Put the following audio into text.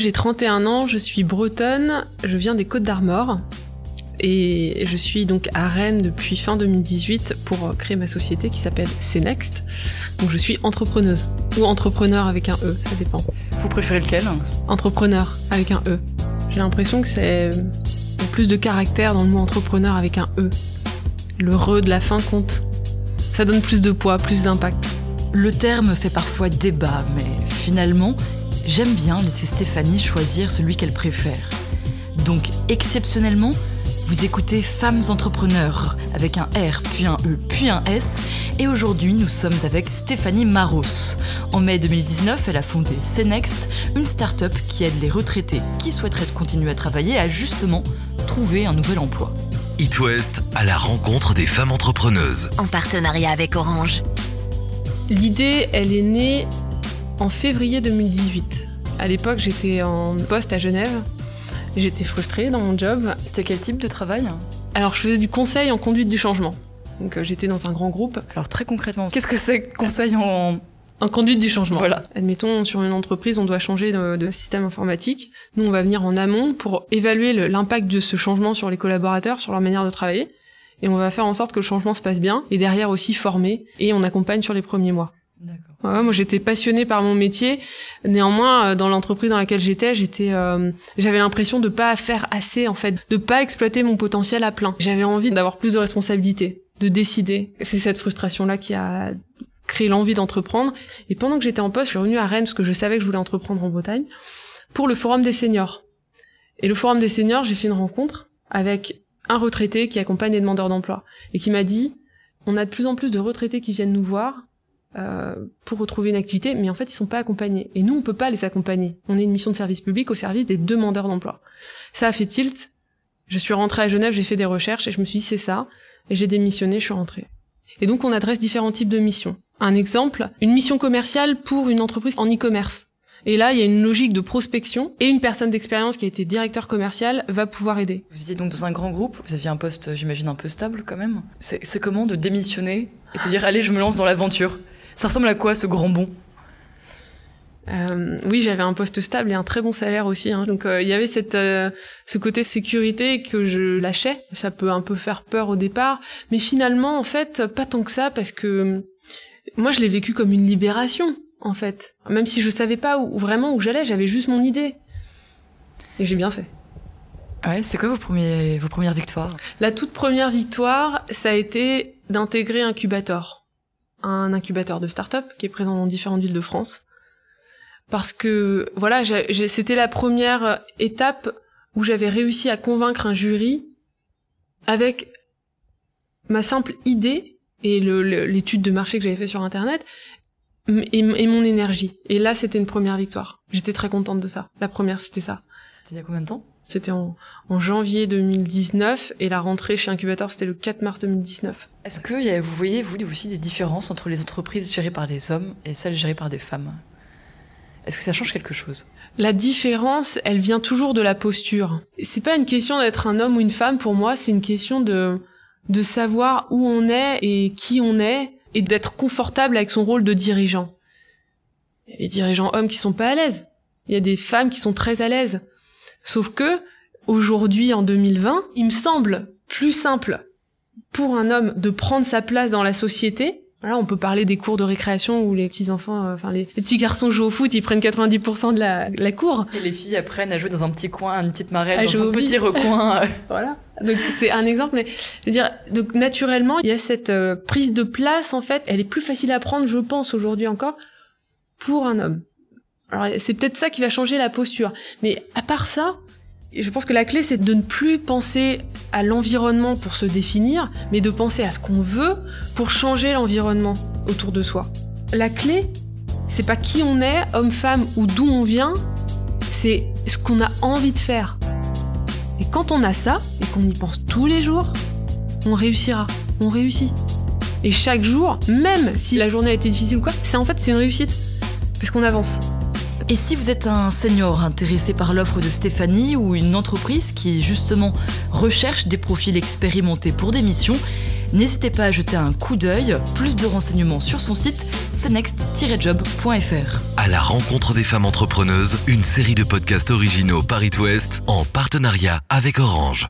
J'ai 31 ans, je suis bretonne, je viens des Côtes-d'Armor et je suis donc à Rennes depuis fin 2018 pour créer ma société qui s'appelle C'est Next. Donc je suis entrepreneuse ou entrepreneur avec un E, ça dépend. Vous préférez lequel ? Entrepreneur avec un E. J'ai l'impression que c'est plus de caractère dans le mot entrepreneur avec un E. Le re de la fin compte. Ça donne plus de poids, plus d'impact. Le terme fait parfois débat, mais finalement, j'aime bien laisser Stéphanie choisir celui qu'elle préfère. Donc, exceptionnellement, vous écoutez Femmes Entrepreneurs, avec un R, puis un E, puis un S. Et aujourd'hui, nous sommes avec Stéphanie Maros. En mai 2019, elle a fondé C'est Next, une start-up qui aide les retraités qui souhaiteraient continuer à travailler à justement trouver un nouvel emploi. It West à la rencontre des femmes entrepreneuses. En partenariat avec Orange. L'idée, elle est née en février 2018. À l'époque, j'étais en poste à Genève. J'étais frustrée dans mon job. C'était quel type de travail ? Alors, je faisais du conseil en conduite du changement. Donc, j'étais dans un grand groupe. Alors, très concrètement, qu'est-ce que c'est conseil en conduite du changement ? Voilà. Admettons, sur une entreprise, on doit changer de système informatique. Nous, on va venir en amont pour évaluer l'impact de ce changement sur les collaborateurs, sur leur manière de travailler. Et on va faire en sorte que le changement se passe bien. Et derrière aussi, former. Et on accompagne sur les premiers mois. D'accord. Ouais, moi j'étais passionnée par mon métier. Néanmoins, dans l'entreprise dans laquelle j'avais l'impression de pas faire assez en fait, de pas exploiter mon potentiel à plein. J'avais envie d'avoir plus de responsabilités, de décider. C'est cette frustration là qui a créé l'envie d'entreprendre. Et pendant que j'étais en poste, je suis revenue à Rennes parce que je savais que je voulais entreprendre en Bretagne pour le forum des seniors. Et le forum des seniors, j'ai fait une rencontre avec un retraité qui accompagne les demandeurs d'emploi et qui m'a dit "On a de plus en plus de retraités qui viennent nous voir." Pour retrouver une activité, mais en fait ils sont pas accompagnés. Et nous on peut pas les accompagner. On est une mission de service public au service des demandeurs d'emploi. Ça a fait tilt. Je suis rentrée à Genève, j'ai fait des recherches et je me suis dit c'est ça. Et j'ai démissionné, je suis rentrée. Et donc on adresse différents types de missions. Un exemple, une mission commerciale pour une entreprise en e-commerce. Et là, il y a une logique de prospection et une personne d'expérience qui a été directeur commercial va pouvoir aider. Vous étiez donc dans un grand groupe, vous aviez un poste, j'imagine, un peu stable quand même. C'est comment de démissionner et se dire « Allez, je me lance dans l'aventure ». Ça ressemble à quoi ce grand bond ? Oui, j'avais un poste stable et un très bon salaire aussi. Hein. Donc il y avait ce côté sécurité que je lâchais. Ça peut un peu faire peur au départ. Mais finalement, en fait, pas tant que ça parce que moi, je l'ai vécu comme une libération. En fait, même si je savais pas où j'allais, j'avais juste mon idée. Et j'ai bien fait. Ouais, c'est quoi vos premières victoires ? La toute première victoire, ça a été d'intégrer Incubator. Un incubateur de start-up qui est présent dans différentes villes de France. Parce que, voilà, c'était la première étape où j'avais réussi à convaincre un jury avec ma simple idée et l'étude de marché que j'avais fait sur Internet. Et mon énergie. Et là, c'était une première victoire. J'étais très contente de ça. La première, c'était ça. C'était il y a combien de temps ? C'était en janvier 2019, et la rentrée chez Incubator, c'était le 4 mars 2019. Est-ce que vous voyez, vous, aussi des différences entre les entreprises gérées par des hommes et celles gérées par des femmes ? Est-ce que ça change quelque chose ? La différence, elle vient toujours de la posture. C'est pas une question d'être un homme ou une femme, pour moi, c'est une question de savoir où on est et qui on est, et d'être confortable avec son rôle de dirigeant. Il y a des dirigeants hommes qui sont pas à l'aise. Il y a des femmes qui sont très à l'aise. Sauf que, aujourd'hui, en 2020, il me semble plus simple pour un homme de prendre sa place dans la société. Là, on peut parler des cours de récréation où les petits enfants, les petits garçons jouent au foot, ils prennent 90% de la cour. Et les filles apprennent à jouer dans un petit coin, une petite marelle, dans un petit recoin. Voilà. Donc c'est un exemple, mais je veux dire, donc naturellement, il y a cette prise de place en fait, elle est plus facile à prendre, je pense aujourd'hui encore, pour un homme. Alors c'est peut-être ça qui va changer la posture, mais à part ça, je pense que la clé, c'est de ne plus penser à l'environnement pour se définir, mais de penser à ce qu'on veut pour changer l'environnement autour de soi. La clé, c'est pas qui on est, homme, femme ou d'où on vient, c'est ce qu'on a envie de faire. Et quand on a ça, et qu'on y pense tous les jours, on réussira, on réussit. Et chaque jour, même si la journée a été difficile ou quoi, c'est une réussite, parce qu'on avance. Et si vous êtes un senior intéressé par l'offre de Stéphanie ou une entreprise qui, justement, recherche des profils expérimentés pour des missions, n'hésitez pas à jeter un coup d'œil. Plus de renseignements sur son site senext jobfr. à la rencontre des femmes entrepreneuses, une série de podcasts originaux Paris Ouest en partenariat avec Orange.